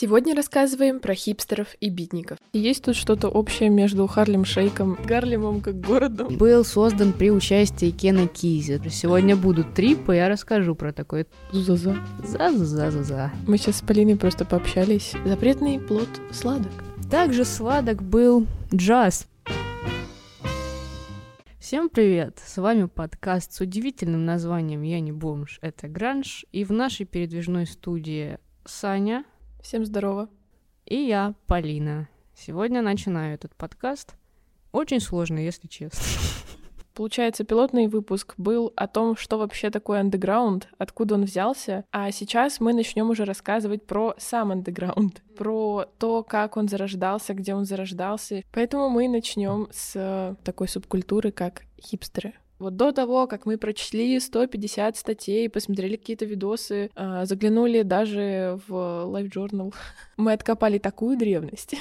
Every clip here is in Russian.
Сегодня рассказываем про хипстеров и битников. Есть тут что-то общее между Гарлем Шейком, Гарлемом как городом? Был создан при участии Кена Кизи. Сегодня будут трипы, я расскажу про такой. За-за. За-за-за-за-за. Мы сейчас с Полиной просто пообщались. Запретный плод сладок. Также сладок был джаз. Всем привет! С вами подкаст с удивительным названием «Я не бомж, это гранж». И в нашей передвижной студии Саня. Всем здорово. И я, Полина. Сегодня начинаю этот подкаст. Очень сложно, если честно. Получается, пилотный выпуск был о том, что вообще такое андеграунд, откуда он взялся, а сейчас мы начнем уже рассказывать про сам андеграунд, про то, как он зарождался, где он зарождался. Поэтому мы начнем с такой субкультуры, как хипстеры. Вот до того, как мы прочли 150 статей, посмотрели какие-то видосы, заглянули даже в Life Journal, мы откопали такую древность.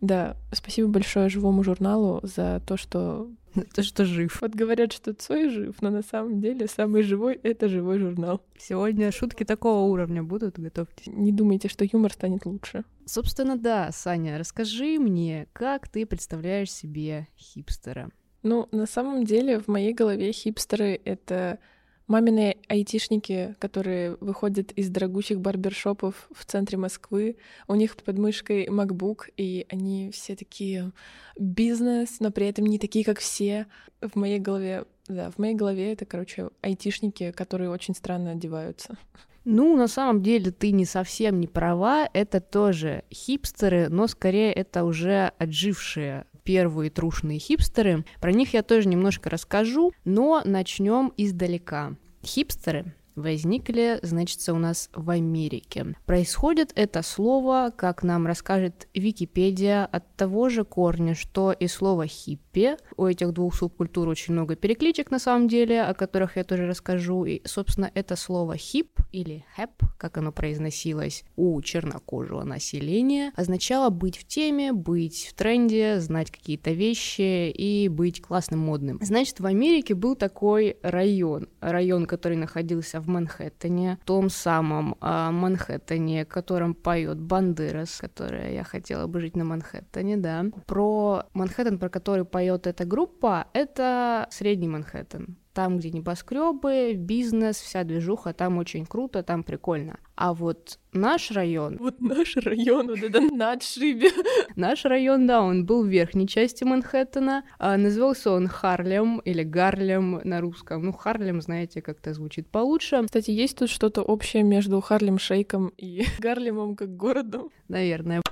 Да, спасибо большое живому журналу за то, что... То, что жив. Вот говорят, что Цой жив, но на самом деле самый живой — это живой журнал. Сегодня шутки такого уровня будут, готовьтесь. Не думайте, что юмор станет лучше. Собственно, да, Саня, расскажи мне, как ты представляешь себе хипстера? Ну, на самом деле, в моей голове хипстеры — это мамины айтишники, которые выходят из дорогущих барбершопов в центре Москвы. У них под мышкой MacBook, и они все такие бизнес, но при этом не такие, как все. В моей голове, да, в моей голове это, короче, айтишники, которые очень странно одеваются. Ну, на самом деле, ты не совсем не права, это тоже хипстеры, но скорее это уже отжившие первые трушные хипстеры. Про них я тоже немножко расскажу, но начнем издалека. Хипстеры возникли, значит, у нас в Америке. Происходит это слово, как нам расскажет Википедия, от того же корня, что и слово «хиппи». У этих двух субкультур очень много перекличек, на самом деле, о которых я тоже расскажу. И, собственно, это слово «хип» или «хэп», как оно произносилось у чернокожего населения, означало быть в теме, быть в тренде, знать какие-то вещи и быть классным, модным. Значит, в Америке был такой район, который находился в Манхэттене, том самом Манхэттене, в котором поет Бандерас, которая «Я хотела бы жить на Манхэттене», да. Про Манхэттен, про который поет эта группа, это средний Манхэттен. Там, где небоскребы, бизнес, вся движуха, там очень круто, там прикольно. А вот наш район... Вот наш район, вот это на отшибе. Наш район, да, он был в верхней части Манхэттена. Назывался он Харлем или Гарлем на русском. Ну, Харлем, знаете, как-то звучит получше. Кстати, есть тут что-то общее между Гарлем Шейком и Гарлемом как городом? Наверное.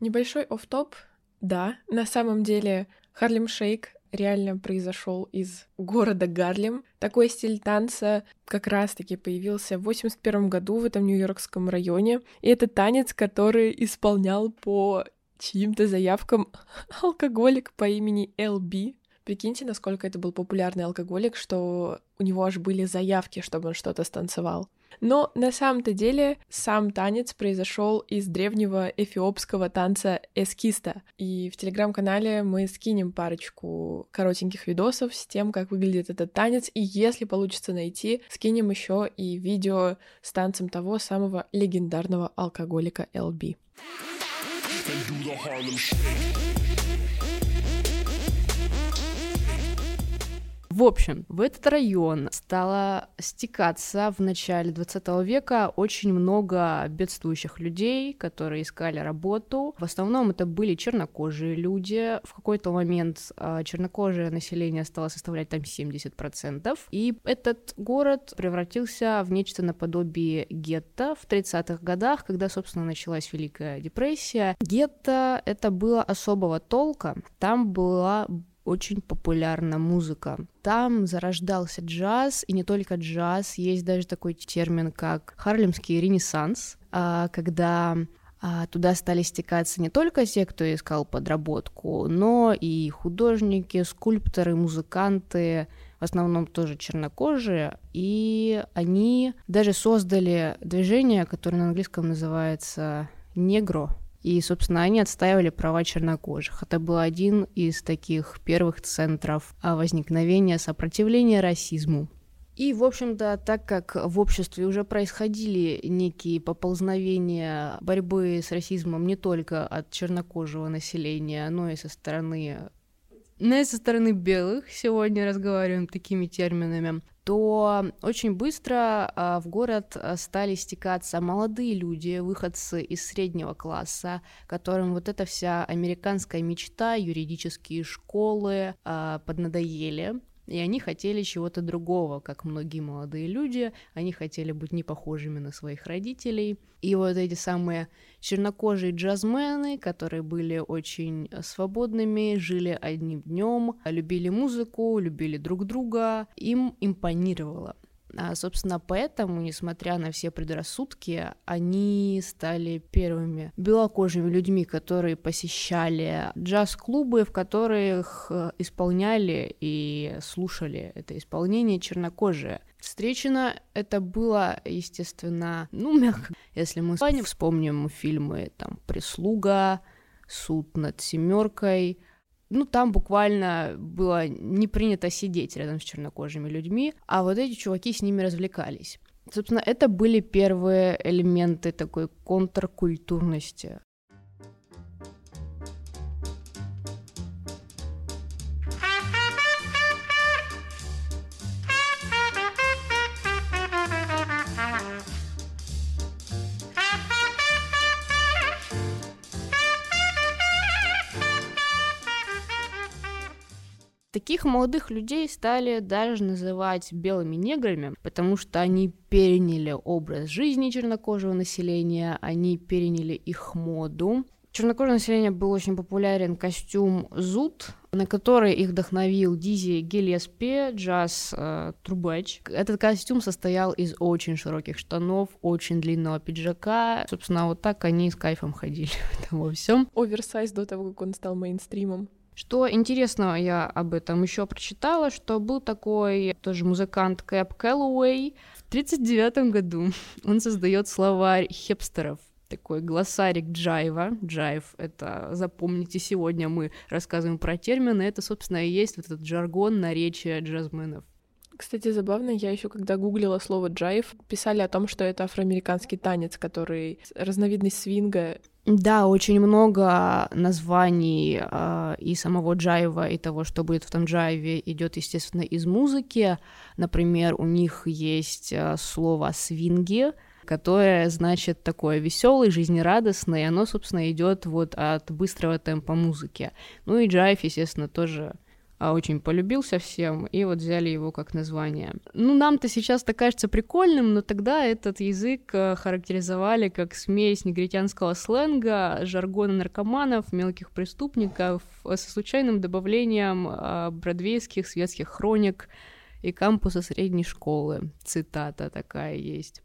Небольшой офф-топ. Да, на самом деле Гарлем Шейк реально произошел из города Гарлем. Такой стиль танца как раз-таки появился в 1981 году в этом нью-йоркском районе. И это танец, который исполнял по чьим-то заявкам алкоголик по имени LB. Прикиньте, насколько это был популярный алкоголик, что у него аж были заявки, чтобы он что-то станцевал. Но на самом-то деле сам танец произошел из древнего эфиопского танца эскиста. И в телеграм-канале мы скинем парочку коротеньких видосов с тем, как выглядит этот танец. И если получится найти, скинем еще и видео с танцем того самого легендарного алкоголика LB. В общем, в этот район стало стекаться в начале 20 века очень много бедствующих людей, которые искали работу. В основном это были чернокожие люди. В какой-то момент чернокожее население стало составлять там 70%. И этот город превратился в нечто наподобие гетто в 30-х годах, когда, собственно, началась Великая депрессия. Гетто — это было особого толка. Там была очень популярна музыка. Там зарождался джаз, и не только джаз, есть даже такой термин, как «Гарлемский ренессанс», когда туда стали стекаться не только те, кто искал подработку, но и художники, скульпторы, музыканты, в основном тоже чернокожие, и они даже создали движение, которое на английском называется «негро». И, собственно, они отстаивали права чернокожих. Это был один из таких первых центров возникновения сопротивления расизму. И, в общем-то, так как в обществе уже происходили некие поползновения борьбы с расизмом не только от чернокожего населения, но и со стороны белых, сегодня разговариваем такими терминами, то очень быстро в город стали стекаться молодые люди, выходцы из среднего класса, которым вот эта вся американская мечта, юридические школы поднадоели, и они хотели чего-то другого, как многие молодые люди, они хотели быть не похожими на своих родителей. И вот эти самые чернокожие джазмены, которые были очень свободными, жили одним днем, любили музыку, любили друг друга, им импонировало. А, собственно, поэтому, несмотря на все предрассудки, они стали первыми белокожими людьми, которые посещали джаз-клубы, в которых исполняли и слушали это исполнение чернокожие. Встречено это было, естественно, мягко. Если мы вспомним фильмы «Прислуга», «Суд над семеркой», там буквально было не принято сидеть рядом с чернокожими людьми, а вот эти чуваки с ними развлекались. Собственно, это были первые элементы такой контркультурности. Таких молодых людей стали даже называть белыми неграми, потому что они переняли образ жизни чернокожего населения, они переняли их моду. Чернокожее население был очень популярен костюм «Зут», на который их вдохновил Диззи Гиллеспи, джаз-трубач. Этот костюм состоял из очень широких штанов, очень длинного пиджака. Собственно, вот так они с кайфом ходили во всем. Оверсайз до того, как он стал мейнстримом. Что интересного я об этом еще прочитала, что был такой тоже музыкант Кэп Кэллоуэй. В 1939 году он создает словарь хипстеров, такой глоссарик джайва. Джайв — это, запомните, сегодня мы рассказываем про термины, это, собственно, и есть вот этот жаргон наречия джазменов. Кстати, забавно, я еще когда гуглила слово джайв, писали о том, что это афроамериканский танец, который разновидность свинга. Да, очень много названий и самого джайва, и того, что будет в том джайве, идет, естественно, из музыки. Например, у них есть слово «свинги», которое значит такое веселое, жизнерадостное, и оно, собственно, идет вот от быстрого темпа музыки. Ну и джайв, естественно, тоже очень полюбился всем, и вот взяли его как название. Нам-то сейчас это кажется прикольным, но тогда этот язык характеризовали как смесь негритянского сленга, жаргона наркоманов, мелких преступников со случайным добавлением бродвейских светских хроник и кампуса средней школы. Цитата такая есть.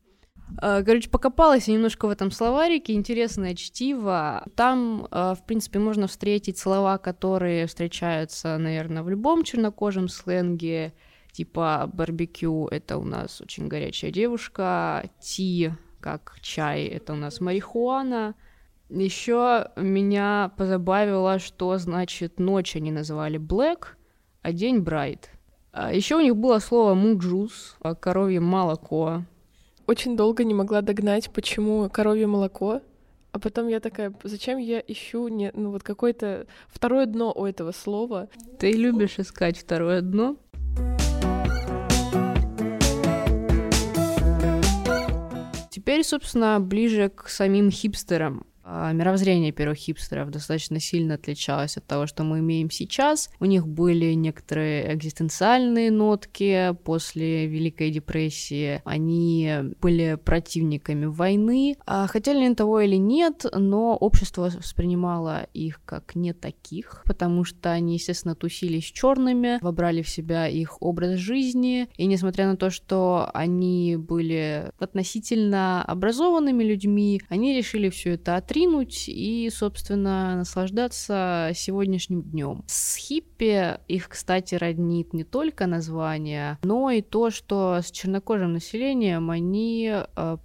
Короче, покопалась я немножко в этом словарике, интересное чтиво. Там, в принципе, можно встретить слова, которые встречаются, наверное, в любом чернокожем сленге, типа барбекю — это у нас очень горячая девушка, ти, как чай, это у нас марихуана. Еще меня позабавило, что значит ночь они называли black, а день bright. Еще у них было слово муджус, коровье молоко. Очень долго не могла догнать, почему коровье молоко, а потом я такая, зачем я ищу какое-то второе дно у этого слова? Ты любишь искать второе дно? Теперь, собственно, ближе к самим хипстерам. Мировоззрение первых хипстеров достаточно сильно отличалось от того, что мы имеем сейчас. У них были некоторые экзистенциальные нотки после Великой депрессии. Они были противниками войны. Хотели они того или нет, но общество воспринимало их как не таких, потому что они, естественно, тусились с черными, вобрали в себя их образ жизни. И несмотря на то, что они были относительно образованными людьми, они решили все это отрицать, и, собственно, наслаждаться сегодняшним днем. С хиппи их, кстати, роднит не только название, но и то, что с чернокожим населением они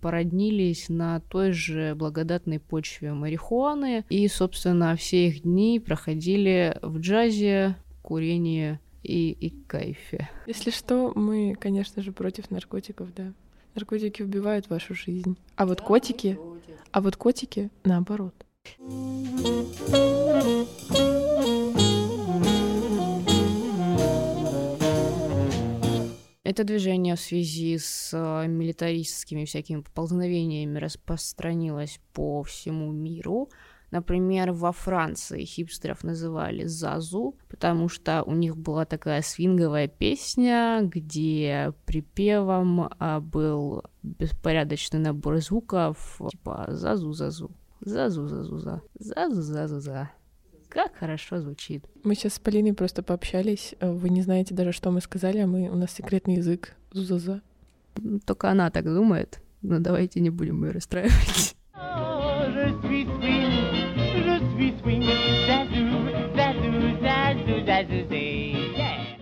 породнились на той же благодатной почве марихуаны, и, собственно, все их дни проходили в джазе, курении и кайфе. Если что, мы, конечно же, против наркотиков, да. Наркотики убивают вашу жизнь. А вот котики, наоборот. Это движение в связи с милитаристскими всякими поползновениями распространилось по всему миру. Например, во Франции хипстеров называли «зазу», потому что у них была такая свинговая песня, где припевом был беспорядочный набор звуков, типа «зазу-зазу», «зазу-зазу-за», «зазу-зазу-за». Как хорошо звучит. Мы сейчас с Полиной просто пообщались. Вы не знаете даже, что мы сказали, а у нас секретный язык. Зузаза. Только она так думает. Но давайте не будем ее расстраивать.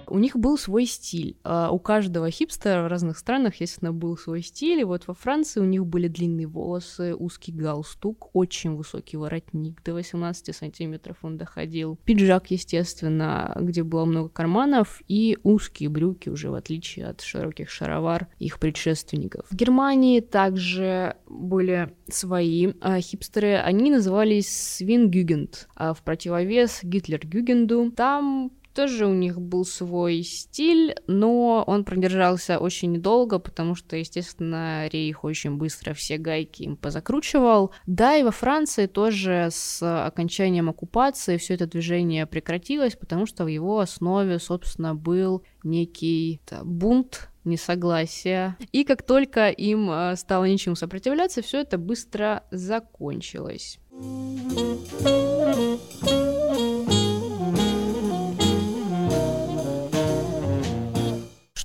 У них был свой стиль. У каждого хипстера в разных странах, естественно, был свой стиль. И вот во Франции у них были длинные волосы, узкий галстук, очень высокий воротник. До 18 сантиметров он доходил. Пиджак, естественно, где было много карманов. И узкие брюки, уже в отличие от широких шаровар их предшественников. В Германии также были свои хипстеры. Они назывались Свингюгенд, в противовес Гитлергюгенду. Там тоже у них был свой стиль, но он продержался очень недолго, потому что, естественно, Рейх очень быстро все гайки им позакручивал. Да, и во Франции тоже с окончанием оккупации все это движение прекратилось, потому что в его основе, собственно, был некий бунт, несогласия. И как только им стало нечему сопротивляться, все это быстро закончилось.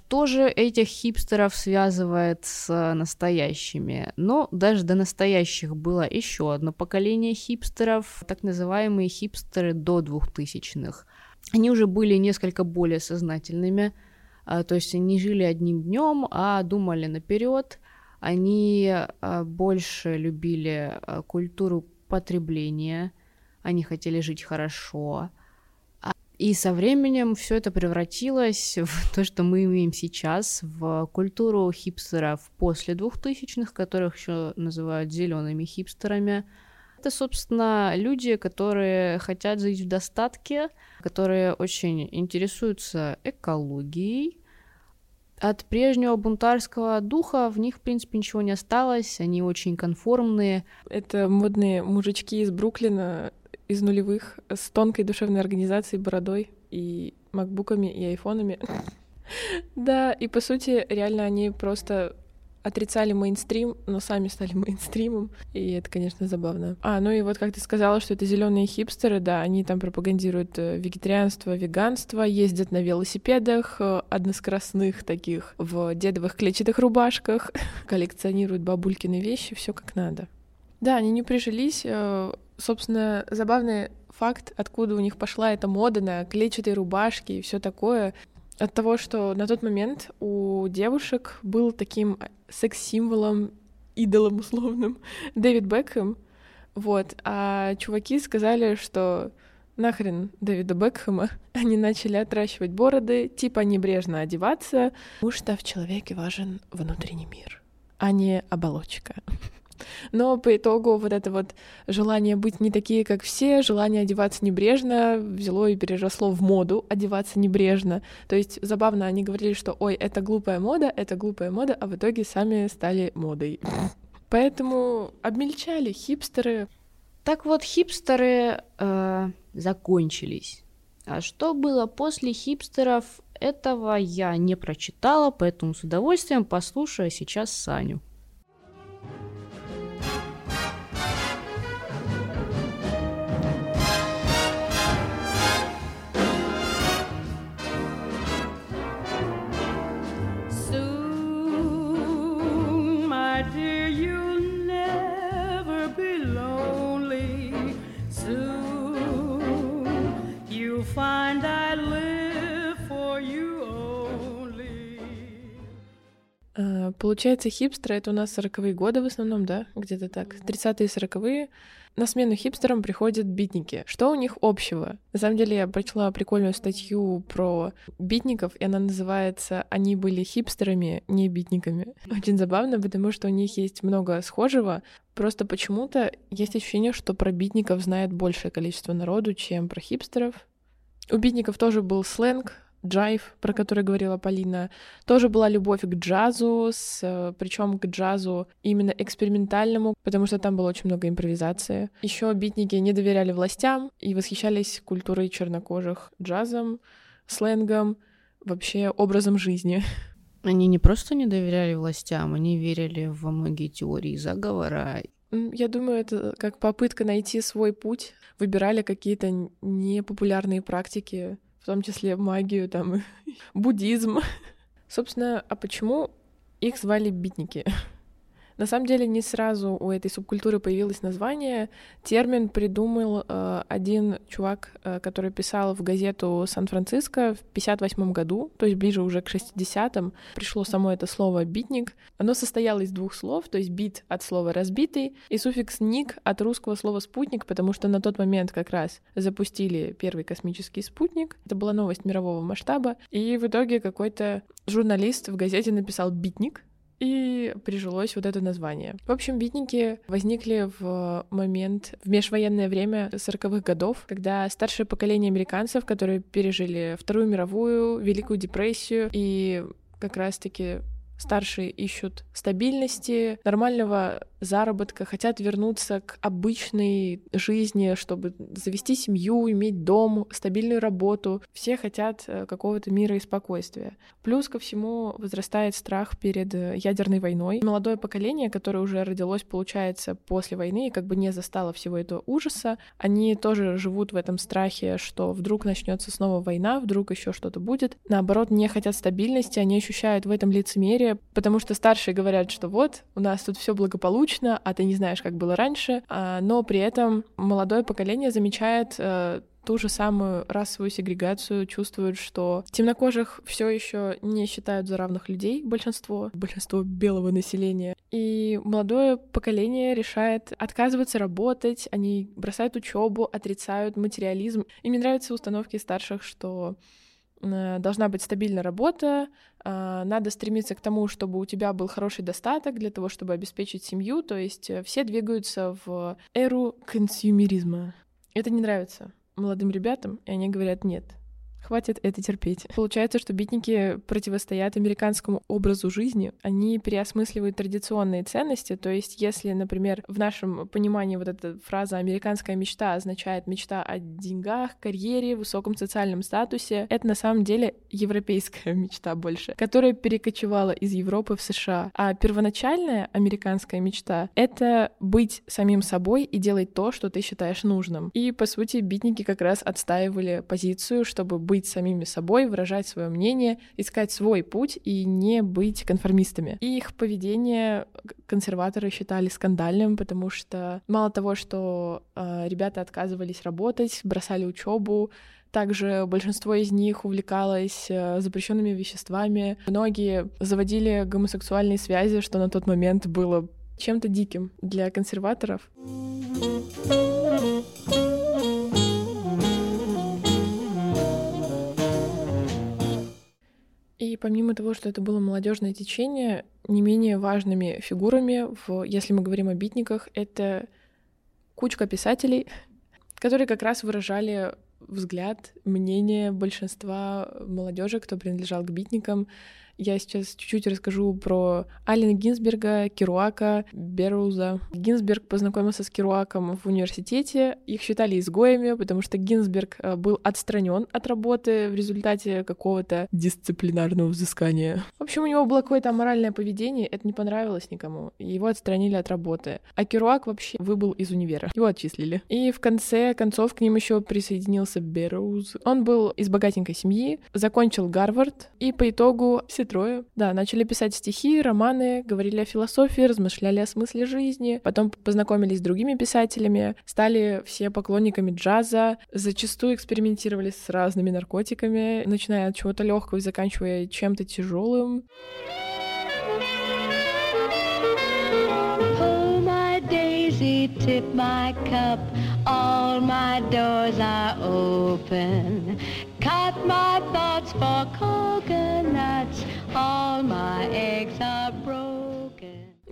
Тоже этих хипстеров связывает с настоящими. Но даже до настоящих было еще одно поколение хипстеров, так называемые хипстеры до 2000-х. Они уже были несколько более сознательными, то есть они жили одним днем, а думали наперед. Они больше любили культуру потребления, они хотели жить хорошо. И со временем все это превратилось в то, что мы имеем сейчас, в культуру хипстеров после 2000-х, которых еще называют зелеными хипстерами. Это, собственно, люди, которые хотят жить в достатке, которые очень интересуются экологией. От прежнего бунтарского духа в них, в принципе, ничего не осталось, они очень конформные. Это модные мужички из Бруклина, из нулевых, с тонкой душевной организацией, бородой и макбуками, и айфонами. Да, и по сути, реально они просто отрицали мейнстрим, но сами стали мейнстримом, и это, конечно, забавно. Ну и вот как ты сказала, что это зеленые хипстеры, да, они там пропагандируют вегетарианство, веганство, ездят на велосипедах односкоростных таких, в дедовых клетчатых рубашках, коллекционируют бабулькины вещи, все как надо. Да, они не прижились. Собственно, забавный факт, откуда у них пошла эта мода на клетчатые рубашки и все такое, от того, что на тот момент у девушек был таким секс-символом, идолом условным Дэвид Бекхэм, вот, а чуваки сказали, что нахрен Дэвида Бекхэма, они начали отращивать бороды, типа небрежно одеваться, потому что в человеке важен внутренний мир, а не оболочка. Но по итогу вот это вот желание быть не такие, как все, желание одеваться небрежно взяло и переросло в моду одеваться небрежно. То есть забавно, они говорили, что «Ой, это глупая мода», а в итоге сами стали модой. Поэтому обмельчали хипстеры. Так вот, хипстеры закончились. А что было после хипстеров, этого я не прочитала, поэтому с удовольствием послушаю сейчас Саню. Получается, хипстеры — это у нас 40-е годы в основном, да? Где-то так. 30-е, 40-е. На смену хипстерам приходят битники. Что у них общего? На самом деле, я прочла прикольную статью про битников, и она называется «Они были хипстерами, не битниками». Очень забавно, потому что у них есть много схожего. Просто почему-то есть ощущение, что про битников знает большее количество народу, чем про хипстеров. У битников тоже был сленг, джайв, про который говорила Полина. Тоже была любовь к джазу, причем к джазу именно экспериментальному, потому что там было очень много импровизации. Еще битники не доверяли властям и восхищались культурой чернокожих, джазом, сленгом, вообще образом жизни. Они не просто не доверяли властям, они верили во многие теории заговора. Я думаю, это как попытка найти свой путь. Выбирали какие-то непопулярные практики, в том числе магию, там, буддизм. Собственно, а почему их звали битники? На самом деле, не сразу у этой субкультуры появилось название. Термин придумал один чувак, который писал в газету «Сан-Франциско» в 1958 году, то есть ближе уже к 60-м. Пришло само это слово «битник». Оно состояло из двух слов, то есть «бит» от слова «разбитый» и суффикс «ник» от русского слова «спутник», потому что на тот момент как раз запустили первый космический спутник. Это была новость мирового масштаба. И в итоге какой-то журналист в газете написал «битник», и прижилось вот это название. В общем, битники возникли в момент, в межвоенное время 40-х годов, когда старшее поколение американцев, которые пережили Вторую мировую, Великую депрессию, и как раз-таки старшие ищут стабильности, нормального заработка, хотят вернуться к обычной жизни, чтобы завести семью, иметь дом, стабильную работу. Все хотят какого-то мира и спокойствия. Плюс ко всему возрастает страх перед ядерной войной. Молодое поколение, которое уже родилось, получается, после войны и как бы не застало всего этого ужаса, они тоже живут в этом страхе, что вдруг начнется снова война, вдруг еще что-то будет. Наоборот, не хотят стабильности, они ощущают в этом лицемерие, потому что старшие говорят, что вот, у нас тут все благополучно, а ты не знаешь, как было раньше, но при этом молодое поколение замечает ту же самую расовую сегрегацию, чувствует, что темнокожих все еще не считают за равных людей, большинство белого населения. И молодое поколение решает отказываться работать, они бросают учебу, отрицают материализм. Им не нравятся установки старших, что должна быть стабильная работа, надо стремиться к тому, чтобы у тебя был хороший достаток для того, чтобы обеспечить семью, то есть все двигаются в эру консюмеризма. Это не нравится молодым ребятам, и они говорят «нет». Хватит это терпеть. Получается, что битники противостоят американскому образу жизни. Они переосмысливают традиционные ценности. То есть, если, например, в нашем понимании вот эта фраза «американская мечта» означает мечта о деньгах, карьере, высоком социальном статусе, это на самом деле европейская мечта больше, которая перекочевала из Европы в США. А первоначальная американская мечта — это быть самим собой и делать то, что ты считаешь нужным. И, по сути, битники как раз отстаивали позицию, чтобы быть самими собой, выражать свое мнение, искать свой путь и не быть конформистами. И их поведение консерваторы считали скандальным, потому что мало того, что ребята отказывались работать, бросали учебу, также большинство из них увлекалось запрещенными веществами. Многие заводили гомосексуальные связи, что на тот момент было чем-то диким для консерваторов. И помимо того, что это было молодежное течение, не менее важными фигурами, если мы говорим о битниках, это кучка писателей, которые как раз выражали взгляд, мнение большинства молодежи, кто принадлежал к битникам. Я сейчас чуть-чуть расскажу про Аллена Гинзберга, Керуака, Берроуза. Гинзберг познакомился с Керуаком в университете. Их считали изгоями, потому что Гинзберг был отстранен от работы в результате какого-то дисциплинарного взыскания. В общем, у него было какое-то аморальное поведение, это не понравилось никому. Его отстранили от работы. А Керуак вообще выбыл из универа. Его отчислили. И в конце концов к ним еще присоединился Берроуз. Он был из богатенькой семьи, закончил Гарвард, и по итогу все трое. Да, начали писать стихи, романы, говорили о философии, размышляли о смысле жизни, потом познакомились с другими писателями, стали все поклонниками джаза, зачастую экспериментировали с разными наркотиками, начиная от чего-то легкого и заканчивая чем-то тяжелым. tip my cup, all my doors are open. Cut my thoughts for coconuts, all my eggs are broken.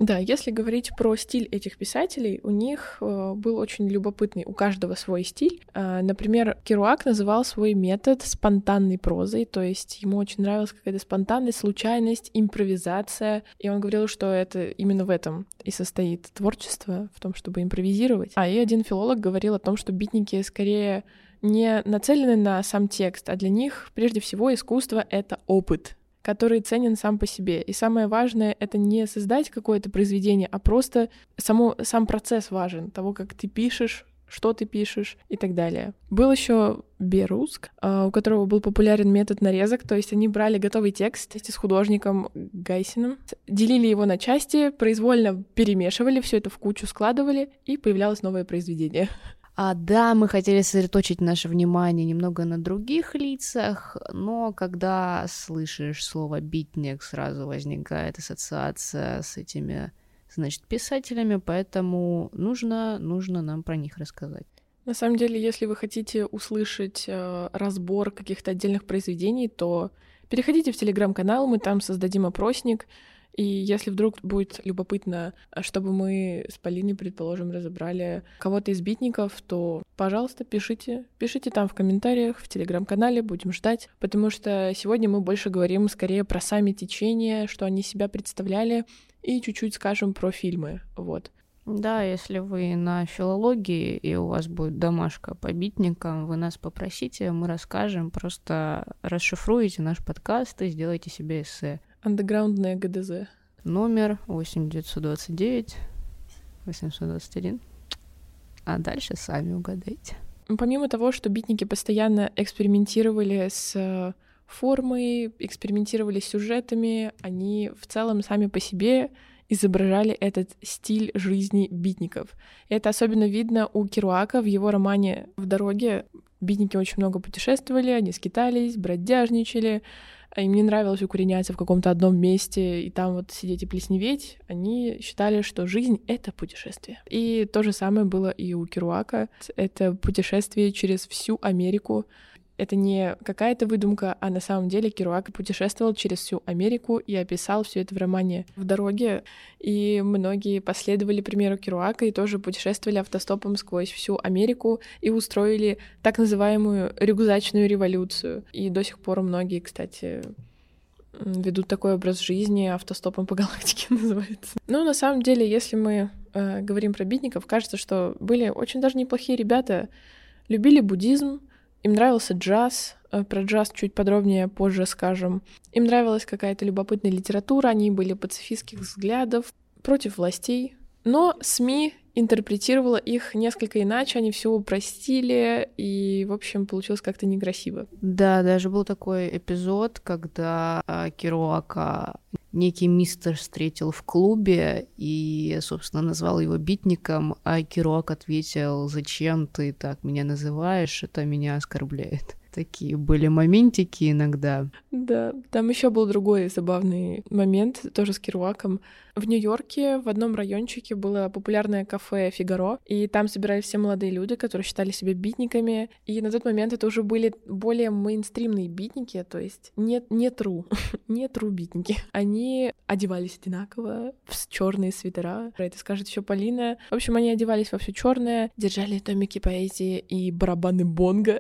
Да, если говорить про стиль этих писателей, у них был очень любопытный, у каждого свой стиль. Например, Керуак называл свой метод спонтанной прозой, то есть ему очень нравилась какая-то спонтанность, случайность, импровизация, и он говорил, что это именно в этом и состоит творчество, в том, чтобы импровизировать. А и один филолог говорил о том, что битники скорее не нацелены на сам текст, а для них прежде всего искусство — это опыт, который ценен сам по себе. И самое важное — это не создать какое-то произведение, а просто сам процесс важен, того, как ты пишешь, что ты пишешь и так далее. Был еще Берроуз, у которого был популярен метод нарезок, то есть они брали готовый текст вместе с художником Гайсином, делили его на части, произвольно перемешивали, все это в кучу складывали, и появлялось новое произведение. Да, мы хотели сосредоточить наше внимание немного на других лицах, но когда слышишь слово «битник», сразу возникает ассоциация с этими, значит, писателями, поэтому нужно нам про них рассказать. На самом деле, если вы хотите услышать разбор каких-то отдельных произведений, то переходите в Телеграм-канал, мы там создадим опросник. И если вдруг будет любопытно, чтобы мы с Полиной, предположим, разобрали кого-то из битников, то, пожалуйста, пишите там в комментариях, в Телеграм-канале, будем ждать, потому что сегодня мы больше говорим скорее про сами течения, что они себя представляли, и чуть-чуть скажем про фильмы, вот. Да, если вы на филологии, и у вас будет домашка по битникам, вы нас попросите, мы расскажем, просто расшифруйте наш подкаст и сделайте себе эссе. Андеграундное ГДЗ. Номер 8929-821. А дальше сами угадайте. Помимо того, что битники постоянно экспериментировали с формой, экспериментировали с сюжетами, они в целом сами по себе изображали этот стиль жизни битников. Это особенно видно у Керуака в его романе «В дороге». Битники очень много путешествовали, они скитались, бродяжничали, им не нравилось укореняться в каком-то одном месте и там вот сидеть и плесневеть. Они считали, что жизнь — это путешествие. И то же самое было и у Керуака. Это путешествие через всю Америку. Это не какая-то выдумка, а на самом деле Керуак путешествовал через всю Америку и описал все это в романе «В дороге». И многие последовали примеру Керуака и тоже путешествовали автостопом сквозь всю Америку и устроили так называемую рюкзачную революцию. И до сих пор многие, кстати, ведут такой образ жизни, автостопом по галактике называется. Но на самом деле, если мы говорим про битников, кажется, что были очень даже неплохие ребята, любили буддизм, им нравился джаз, про джаз чуть подробнее позже скажем. Им нравилась какая-то любопытная литература, они были пацифистских взглядов, против властей. Но СМИ интерпретировало их несколько иначе, они все упростили, и, в общем, получилось как-то некрасиво. Да, даже был такой эпизод, когда Керуака некий мистер встретил в клубе и, собственно, назвал его битником, а Керуак ответил: «Зачем ты так меня называешь? Это меня оскорбляет». Такие были моментики иногда. Да, там еще был другой забавный момент, тоже с Керуаком. В Нью-Йорке в одном райончике было популярное кафе «Фигаро», и там собирались все молодые люди, которые считали себя битниками, и на тот момент это уже были более мейнстримные битники, то есть не тру битники. Они одевались одинаково в черные свитера, про это скажет еще Полина. В общем, они одевались во все черное, держали томики поэзии и барабаны бонго.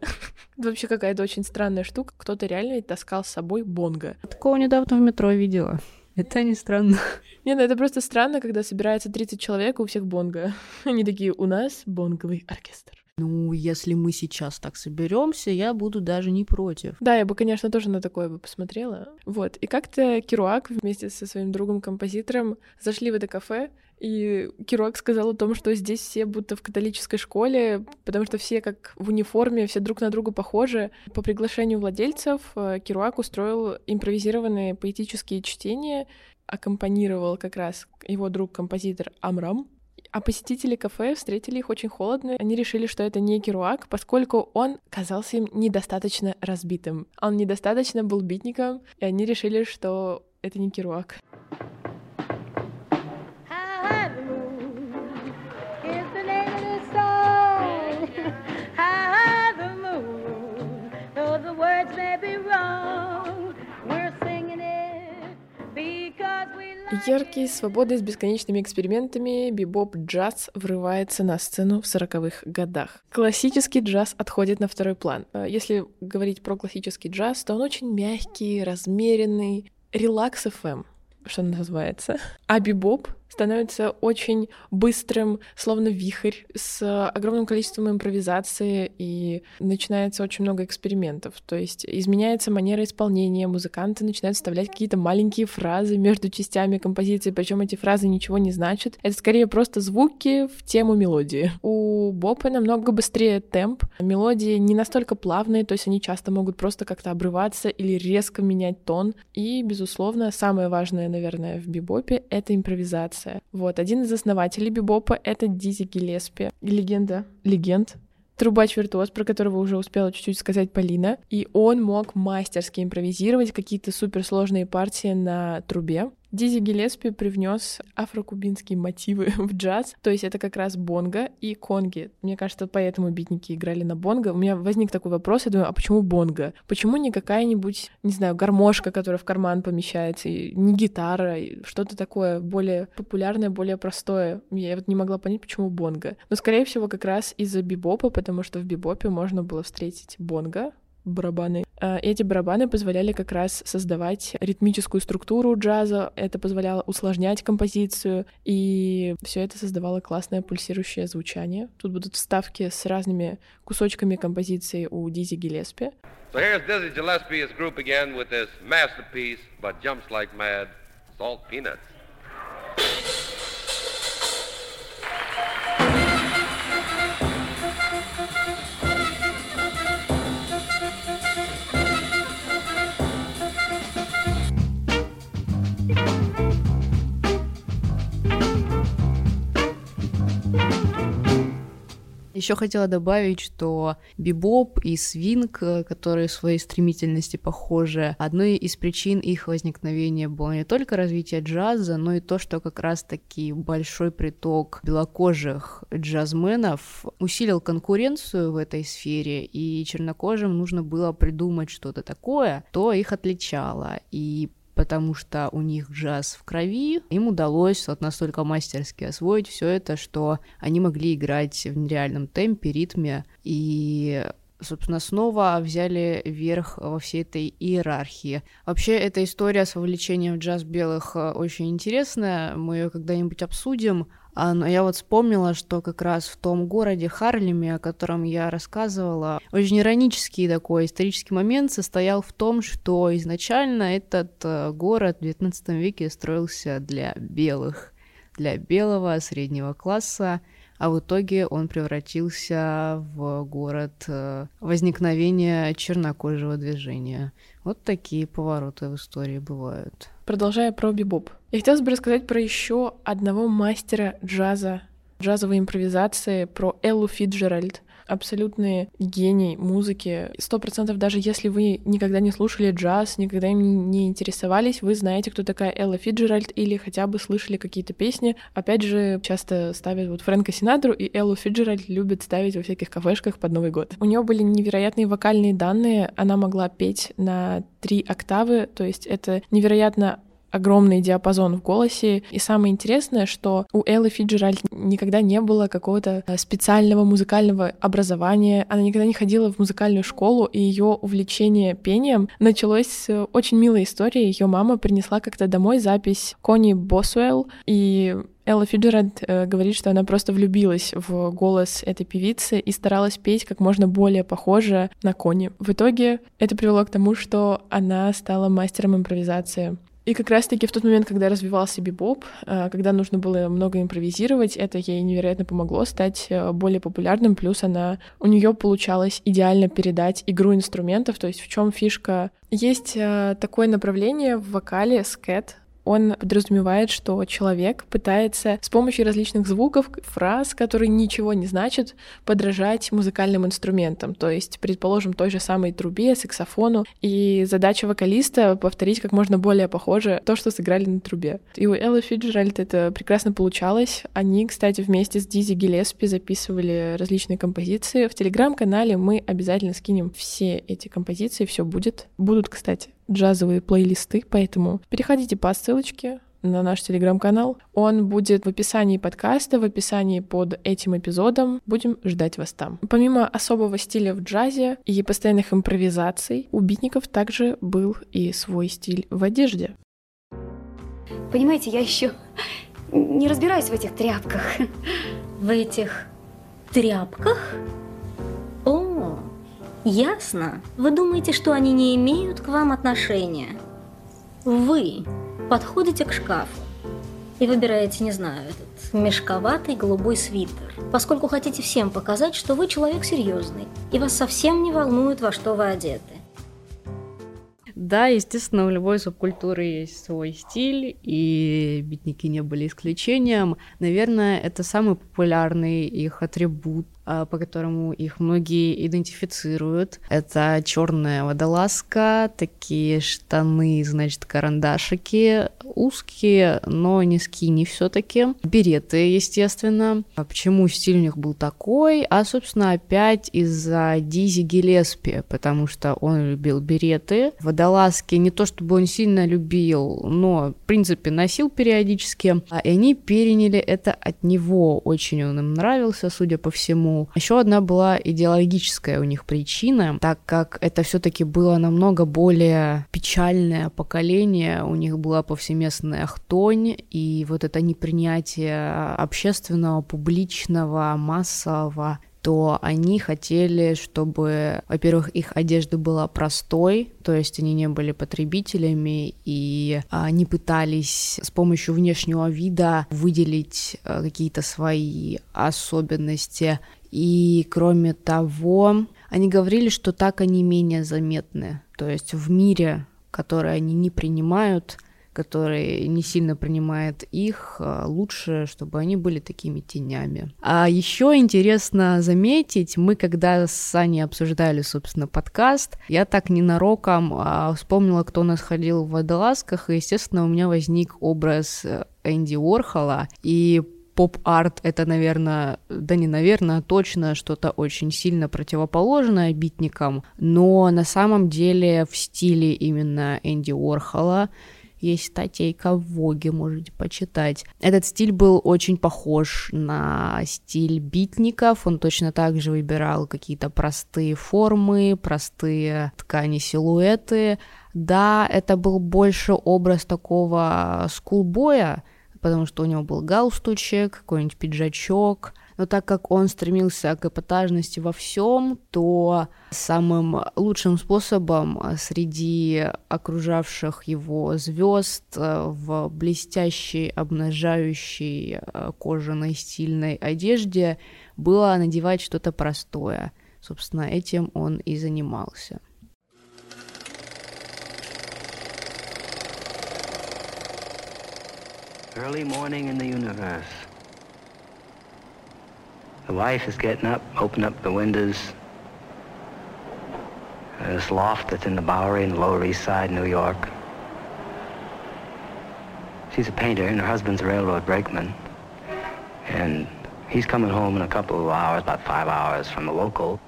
Вообще какая-то очень странная штука. Кто-то реально таскал с собой бонго. Такого недавно в метро видела. Это не странно. Не, ну это просто странно, когда собирается 30 человек, у всех бонго. Они такие: у нас бонговый оркестр. Ну, если мы сейчас так соберемся, я буду даже не против. Да, я бы, конечно, тоже на такое бы посмотрела. Вот. И как-то Керуак вместе со своим другом-композитором зашли в это кафе, и Керуак сказал о том, что здесь все будто в католической школе, потому что все как в униформе, все друг на друга похожи. По приглашению владельцев Керуак устроил импровизированные поэтические чтения, аккомпанировал как раз его друг-композитор Амрам. А посетители кафе встретили их очень холодно. Они решили, что это не Керуак, поскольку он казался им недостаточно разбитым. Он недостаточно был битником, и они решили, что это не Керуак. Яркий, свободный, с бесконечными экспериментами, бибоп-джаз врывается на сцену в 40-х годах. Классический джаз отходит на второй план. Если говорить про классический джаз, то он очень мягкий, размеренный, релакс-ФМ, что называется. А бибоп становится очень быстрым, словно вихрь, с огромным количеством импровизации, и начинается очень много экспериментов. То есть изменяется манера исполнения, музыканты начинают вставлять какие-то маленькие фразы между частями композиции, причем эти фразы ничего не значат. Это скорее просто звуки в тему мелодии. У бопа намного быстрее темп, мелодии не настолько плавные, то есть они часто могут просто как-то обрываться или резко менять тон. И, безусловно, самое важное, наверное, в бибопе — это импровизация. Вот, один из основателей бибопа — это Диззи Гиллеспи, легенд, трубач-виртуоз, про которого уже успела чуть-чуть сказать Полина, и он мог мастерски импровизировать какие-то суперсложные партии на трубе. Диззи Гиллеспи привнес афрокубинские мотивы в джаз, то есть это как раз бонго и конги. Мне кажется, поэтому битники играли на бонго. У меня возник такой вопрос, я думаю, а почему бонго? Почему не какая-нибудь, не знаю, гармошка, которая в карман помещается, и не гитара, и что-то такое более популярное, более простое? Я вот не могла понять, почему бонго. Но, скорее всего, как раз из-за бибопа, потому что в бибопе можно было встретить бонго, барабаны. Эти барабаны позволяли как раз создавать ритмическую структуру джаза, это позволяло усложнять композицию, и все это создавало классное пульсирующее звучание. Тут будут вставки с разными кусочками композиции у Диззи Гиллеспи. So here's Dizzy Gillespie, his group again with this masterpiece, but jumps like mad, Salt Peanuts. Еще хотела добавить, что бибоп и свинг, которые в своей стремительности похожи, одной из причин их возникновения было не только развитие джаза, но и то, что как раз-таки большой приток белокожих джазменов усилил конкуренцию в этой сфере, и чернокожим нужно было придумать что-то такое, что их отличало, и потому что у них джаз в крови, им удалось вот настолько мастерски освоить все это, что они могли играть в нереальном темпе, ритме, и, собственно, снова взяли верх во всей этой иерархии. Вообще, эта история с вовлечением в джаз белых очень интересная, мы ее когда-нибудь обсудим. Но я вот вспомнила, что как раз в том городе Харлеме, о котором я рассказывала, очень иронический такой исторический момент состоял в том, что изначально этот город в XIX веке строился для белых, для белого среднего класса, а в итоге он превратился в город возникновения чернокожего движения. Вот такие повороты в истории бывают. Продолжая про бибоп. Я хотела бы рассказать про еще одного мастера джаза, джазовой импровизации, про Эллу Фицджеральд. Абсолютный гений музыки. 100% даже если вы никогда не слушали джаз, никогда им не интересовались, вы знаете, кто такая Элла Фицджеральд, или хотя бы слышали какие-то песни. Опять же, часто ставят вот Фрэнка Синатру, и Эллу Фицджеральд любят ставить во всяких кафешках под Новый год. У нее были невероятные вокальные данные, она могла петь на 3 октавы, то есть это невероятно огромный диапазон в голосе. И самое интересное, что у Эллы Фицджеральд никогда не было какого-то специального музыкального образования. Она никогда не ходила в музыкальную школу, и ее увлечение пением началось с очень милой истории. Ее мама принесла как-то домой запись Кони Босуэлл, и Элла Фицджеральд говорит, что она просто влюбилась в голос этой певицы и старалась петь как можно более похоже на Кони. В итоге это привело к тому, что она стала мастером импровизации. И как раз-таки в тот момент, когда развивался бибоп, когда нужно было много импровизировать, это ей невероятно помогло стать более популярным, плюс у нее получалось идеально передать игру инструментов, то есть в чем фишка. Есть такое направление в вокале — скэт. Он подразумевает, что человек пытается с помощью различных звуков, фраз, которые ничего не значат, подражать музыкальным инструментам, то есть, предположим, той же самой трубе, саксофону, и задача вокалиста — повторить как можно более похоже то, что сыграли на трубе. И у Эллы Фицджеральд это прекрасно получалось. Они, кстати, вместе с Диззи Гиллеспи записывали различные композиции. В Телеграм-канале мы обязательно скинем все эти композиции, все будет. Будут, кстати, джазовые плейлисты, поэтому переходите по ссылочке, на наш телеграм-канал. Он будет в описании подкаста, в описании под этим эпизодом. Будем ждать вас там. Помимо особого стиля в джазе и постоянных импровизаций, у битников также был и свой стиль в одежде. Понимаете, я еще не разбираюсь в этих тряпках. В этих тряпках? О, ясно. Вы думаете, что они не имеют к вам отношения? Вы подходите к шкафу и выбираете, не знаю, этот мешковатый голубой свитер, поскольку хотите всем показать, что вы человек серьезный, и вас совсем не волнует, во что вы одеты. Да, естественно, у любой субкультуры есть свой стиль, и битники не были исключением. Наверное, это самый популярный их атрибут, по которому их многие идентифицируют. Это черная водолазка, такие штаны, значит, карандашики, узкие, но не скини все-таки. Береты, естественно. Почему стиль у них был такой? А, собственно, опять из-за Диззи Гиллеспи, потому что он любил береты. Водолазки не то чтобы он сильно любил, но, в принципе, носил периодически. И они переняли это от него. Очень он им нравился, судя по всему. Еще одна была идеологическая у них причина, так как это все-таки было намного более печальное поколение, у них была повсеместная хтонь, и вот это непринятие общественного, публичного, массового, то они хотели, чтобы, во-первых, их одежда была простой, то есть они не были потребителями и не пытались с помощью внешнего вида выделить какие-то свои особенности. И, кроме того, они говорили, что так они менее заметны. То есть в мире, который они не принимают, который не сильно принимает их, лучше, чтобы они были такими тенями. А еще интересно заметить, мы когда с Аней обсуждали, собственно, подкаст, я так ненароком вспомнила, кто у нас ходил в водолазках, и, естественно, у меня возник образ Энди Уорхола, и поп-арт — это, наверное, да не наверное, а точно что-то очень сильно противоположное битникам, но на самом деле в стиле именно Энди Уорхола есть статейка в Воге, можете почитать. Этот стиль был очень похож на стиль битников. Он точно так же выбирал какие-то простые формы, простые ткани, силуэты. Да, это был больше образ такого скулбоя, потому что у него был галстучек, какой-нибудь пиджачок. Но так как он стремился к эпатажности во всем, то самым лучшим способом среди окружавших его звезд в блестящей, обнажающей кожаной стильной одежде было надевать что-то простое. Собственно, этим он и занимался. Early morning in the universe. The wife is getting up, open up the windows. This loft that's in the Bowery in the Lower East Side, New York. She's a painter and her husband's a railroad brakeman. And he's coming home in a couple of hours, about 5 hours from the local.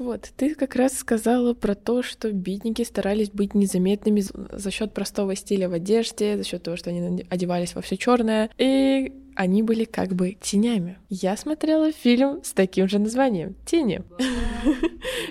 Вот, ты как раз сказала про то, что битники старались быть незаметными за счет простого стиля в одежде, за счет того, что они одевались во все черное, и они были как бы тенями. Я смотрела фильм с таким же названием «Тени».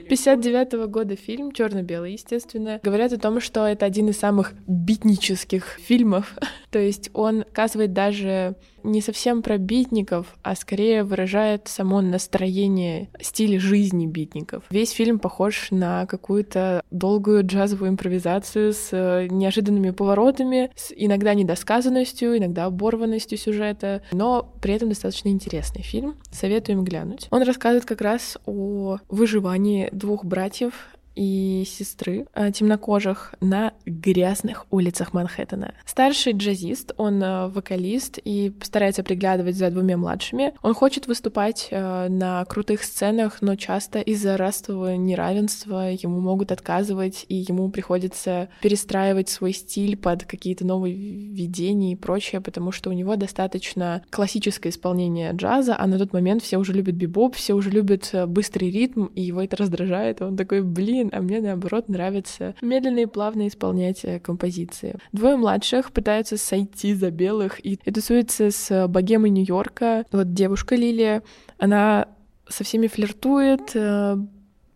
59-го года фильм, черно-белый, естественно. Говорят о том, что это один из самых битнических фильмов. То есть он показывает даже не совсем про битников, а скорее выражает само настроение, стиль жизни битников. Весь фильм похож на какую-то долгую джазовую импровизацию с неожиданными поворотами, с иногда недосказанностью, иногда оборванностью сюжета, но при этом достаточно интересный фильм. Советуем глянуть. Он рассказывает как раз о выживании двух братьев и сестры темнокожих на грязных улицах Манхэттена. Старший джазист, он вокалист и старается приглядывать за двумя младшими. Он хочет выступать на крутых сценах, но часто из-за расового неравенства ему могут отказывать, и ему приходится перестраивать свой стиль под какие-то нововведения и прочее, потому что у него достаточно классическое исполнение джаза, а на тот момент все уже любят бибоп, все уже любят быстрый ритм, и его это раздражает, он такой, блин, Мерлин, а мне, наоборот, нравится медленно и плавно исполнять композиции. Двое младших пытаются сойти за белых и тусуются с богемой Нью-Йорка. Вот девушка Лилия, она со всеми флиртует,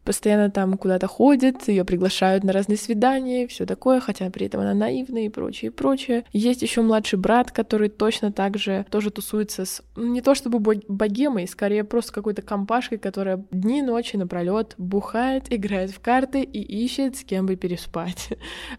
постоянно там куда-то ходит, ее приглашают на разные свидания, все такое, хотя при этом она наивная и прочее, и прочее. Есть еще младший брат, который точно так же тоже тусуется с не то чтобы богемой, скорее просто какой-то компашкой, которая дни и ночи напролет бухает, играет в карты и ищет, с кем бы переспать.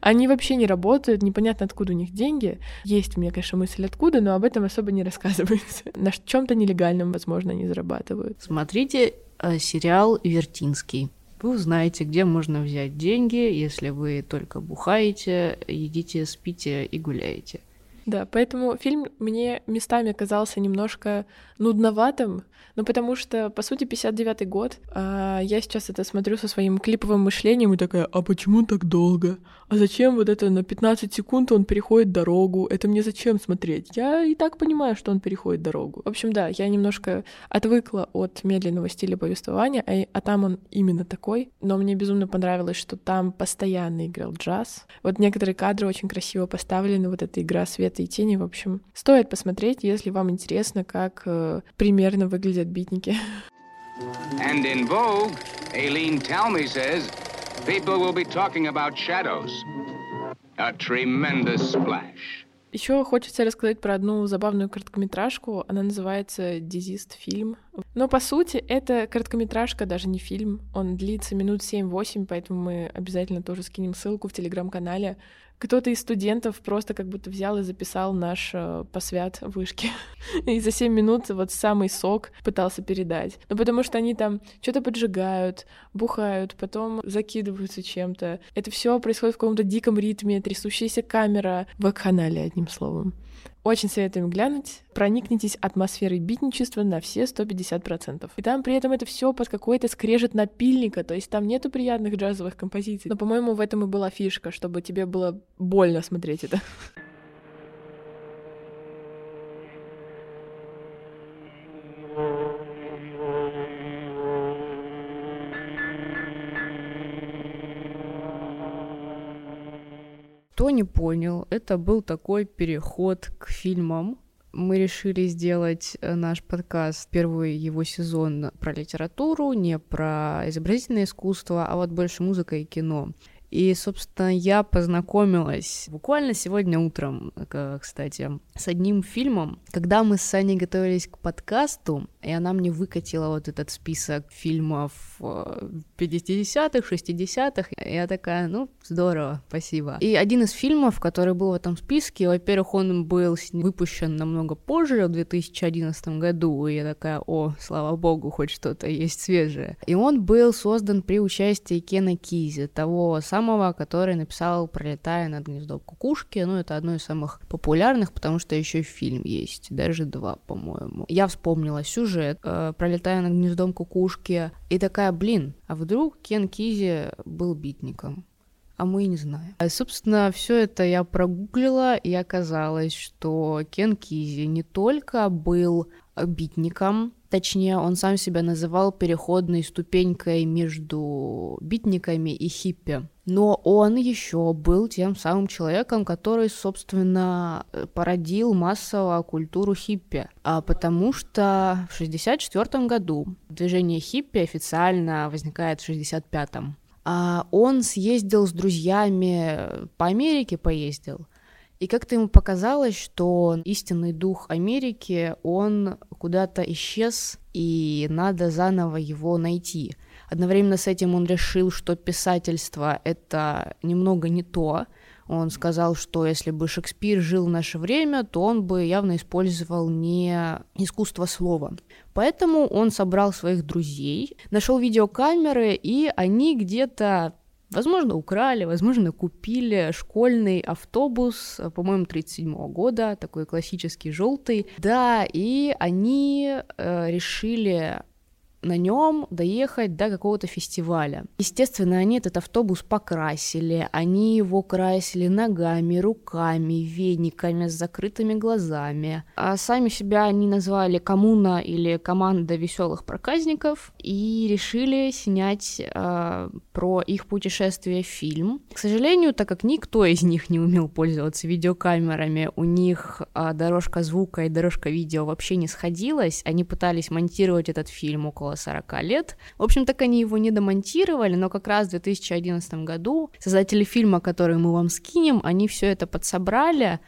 Они вообще не работают, непонятно, откуда у них деньги. Есть у меня, конечно, мысль откуда, но об этом особо не рассказывается. На чем-то нелегальном, возможно, они зарабатывают. Смотрите сериал «Вертинский». Вы узнаете, где можно взять деньги, если вы только бухаете, едите, спите и гуляете. Да, поэтому фильм мне местами казался немножко нудноватым, но потому что, по сути, 59-й год, я сейчас это смотрю со своим клиповым мышлением и такая: а почему так долго? А зачем вот это на 15 секунд он переходит дорогу? Это мне зачем смотреть? Я и так понимаю, что он переходит дорогу. В общем, да, я немножко отвыкла от медленного стиля повествования, а там он именно такой, но мне безумно понравилось, что там постоянно играл джаз. Вот некоторые кадры очень красиво поставлены, вот эта игра света и тени, в общем. Стоит посмотреть, если вам интересно, как примерно выглядят битники. And in Vogue, Aileen Talmy says, people will be talking about shadows. A tremendous splash. Еще хочется рассказать про одну забавную короткометражку. Она называется «Дизист фильм». Но, по сути, это короткометражка, даже не фильм. Он длится минут 7-8, поэтому мы обязательно тоже скинем ссылку в телеграм-канале. Кто-то из студентов просто как будто взял и записал наш посвят вышки. И за 7 минут вот самый сок пытался передать. Ну, потому что они там что-то поджигают, бухают, потом закидываются чем-то. Это все происходит в каком-то диком ритме, трясущаяся камера. Вакханалия, одним словом. Очень советуем глянуть, проникнитесь атмосферой битничества на все 150%. И там при этом это все под какой-то скрежет напильника, то есть там нету приятных джазовых композиций. Но, по-моему, в этом и была фишка, чтобы тебе было больно смотреть это. Кто не понял, это был такой переход к фильмам. Мы решили сделать наш подкаст, первый его сезон, про литературу, не про изобразительное искусство, а вот больше музыка и кино. И, собственно, я познакомилась буквально сегодня утром, кстати, с одним фильмом. Когда мы с Саней готовились к подкасту, и она мне выкатила вот этот список фильмов 50-х, 60-х, я такая: ну, здорово, спасибо. И один из фильмов, который был в этом списке, во-первых, он был выпущен намного позже, в 2011 году, и я такая: о, слава богу, хоть что-то есть свежее. И он был создан при участии Кена Кизи, того самого, который написал «Пролетая над гнездом кукушки». Ну, это одно из самых популярных, потому что еще фильм есть, даже два, по-моему. Я вспомнила сюжет «Пролетая над гнездом кукушки» и такая: блин, а вдруг Кен Кизи был битником? А мы и не знаем. Собственно, все это я прогуглила, и оказалось, что Кен Кизи не только был битником, точнее, он сам себя называл переходной ступенькой между битниками и хиппи. Но он еще был тем самым человеком, который, собственно, породил массово культуру хиппи. Потому что в 1964 году движение хиппи официально возникает в 1965. Он съездил с друзьями по Америке, поездил. И как-то ему показалось, что истинный дух Америки, он куда-то исчез, и надо заново его найти. Одновременно с этим он решил, что писательство — это немного не то. Он сказал, что если бы Шекспир жил в наше время, то он бы явно использовал не искусство слова. Поэтому он собрал своих друзей, нашел видеокамеры, и они где-то, возможно, украли, возможно, купили школьный автобус, по-моему, 1937 года, такой классический желтый. Да, и они решили на нем доехать до какого-то фестиваля. Естественно, они этот автобус покрасили, они его красили ногами, руками, вениками, с закрытыми глазами. А сами себя они назвали коммуна или команда веселых проказников и решили снять про их путешествие фильм. К сожалению, так как никто из них не умел пользоваться видеокамерами, у них дорожка звука и дорожка видео вообще не сходилась, они пытались монтировать этот фильм около 40 лет. В общем, так они его не домонтировали, но как раз в 2011 году создатели фильма, который мы вам скинем, они все это подсобрали,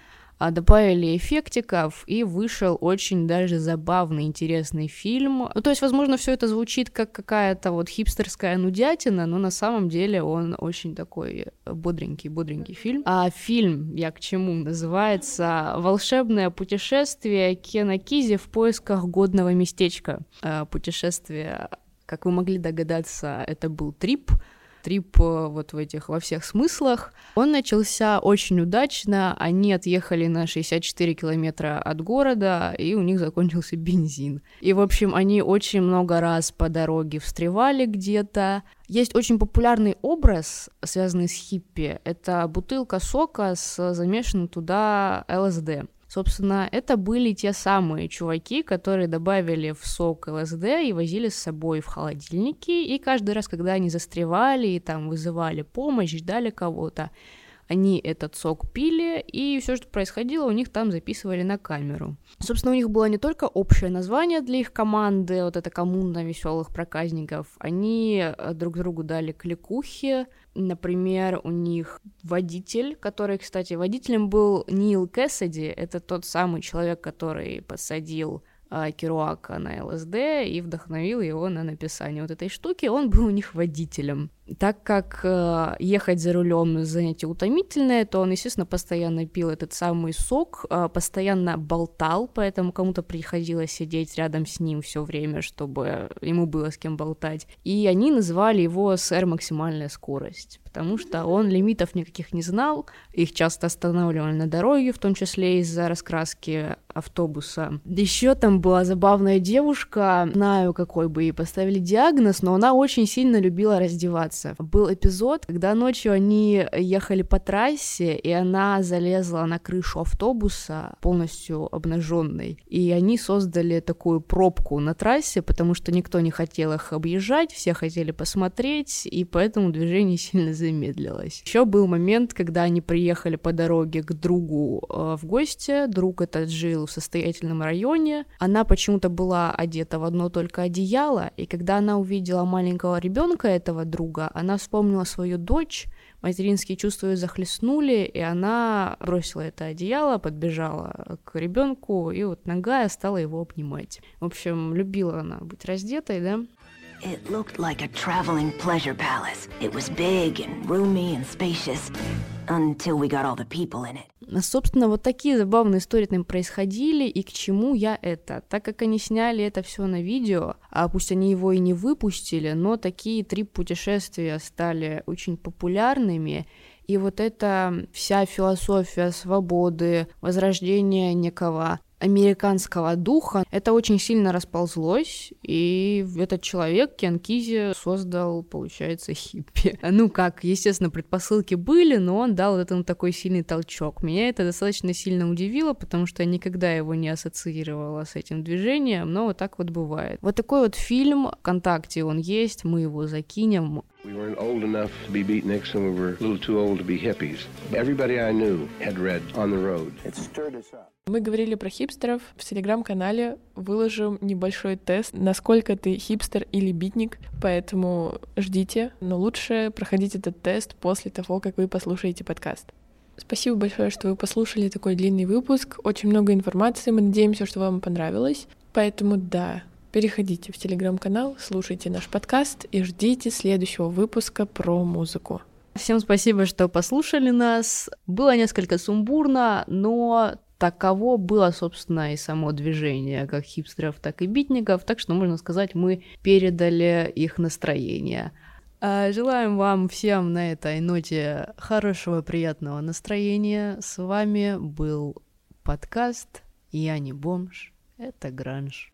добавили эффектиков, и вышел очень даже забавный, интересный фильм. Ну, то есть, возможно, все это звучит как какая-то вот хипстерская нудятина, но на самом деле он очень такой бодренький фильм. А фильм, я к чему, называется «Волшебное путешествие Кена Кизи в поисках годного местечка». Путешествие, как вы могли догадаться, это был трип вот в этих, во всех смыслах. Он начался очень удачно, они отъехали на 64 километра от города, и у них закончился бензин. И, в общем, они очень много раз по дороге встревали где-то. Есть очень популярный образ, связанный с хиппи, это бутылка сока с замешанным туда ЛСД. Собственно, это были те самые чуваки, которые добавили в сок ЛСД и возили с собой в холодильники, и каждый раз, когда они застревали и там вызывали помощь, ждали кого-то, они этот сок пили, и все, что происходило, у них там записывали на камеру. Собственно, у них было не только общее название для их команды, вот это коммуна веселых проказников, они друг другу дали кликухи. Например, у них водитель, который, кстати, водителем был Нил Кэссиди, это тот самый человек, который посадил Керуака на ЛСД и вдохновил его на написание вот этой штуки, он был у них водителем. Так как ехать за рулем занятие утомительное, то он, естественно, постоянно пил этот самый сок, постоянно болтал, поэтому кому-то приходилось сидеть рядом с ним все время, чтобы ему было с кем болтать. И они называли его «Сэр Максимальная скорость», потому что он лимитов никаких не знал, их часто останавливали на дороге, в том числе из-за раскраски автобуса. Еще там была забавная девушка, знаю, какой бы ей поставили диагноз, но она очень сильно любила раздеваться. Был эпизод, когда ночью они ехали по трассе, и она залезла на крышу автобуса полностью обнаженной, и они создали такую пробку на трассе, потому что никто не хотел их объезжать, все хотели посмотреть, и поэтому движение сильно замедлилось. Еще был момент, когда они приехали по дороге к другу в гости, друг этот жил в состоятельном районе, она почему-то была одета в одно только одеяло, и когда она увидела маленького ребенка этого друга, она вспомнила свою дочь, материнские чувства ее захлестнули, и она бросила это одеяло, подбежала к ребенку, и вот нагая стала его обнимать. В общем, любила она быть раздетой, да? It looked like a traveling pleasure palace. It was big and roomy and spacious until we got all the people in it. Собственно, вот такие забавные истории там происходили, и к чему я это? Так как они сняли это все на видео, а пусть они его и не выпустили, но такие трип-путешествия стали очень популярными. И вот эта вся философия свободы, возрождения некого американского духа, это очень сильно расползлось, и этот человек, Кен Кизи, создал, получается, хиппи. Ну как, естественно, предпосылки были, но он дал этому такой сильный толчок. Меня это достаточно сильно удивило, потому что я никогда его не ассоциировала с этим движением, но вот так вот бывает. Вот такой вот фильм, ВКонтакте он есть, мы его закинем. We weren't old enough to be beatniks, and we were a little too old to be hippies. Everybody I knew had read On the Road. It stirred us up. Мы говорили про хипстеров. В телеграм-канале выложим небольшой тест, насколько ты хипстер или битник, поэтому ждите, но лучше проходить этот тест после того, как вы послушаете подкаст. Спасибо большое, что вы послушали такой длинный выпуск. Очень много информации, мы надеемся, что вам понравилось. Поэтому да, переходите в телеграм-канал, слушайте наш подкаст и ждите следующего выпуска про музыку. Всем спасибо, что послушали нас. Было несколько сумбурно, но таково было, собственно, и само движение как хипстеров, так и битников, так что, можно сказать, мы передали их настроение. Желаем вам всем на этой ноте хорошего, приятного настроения. С вами был подкаст «Я не бомж, это гранж».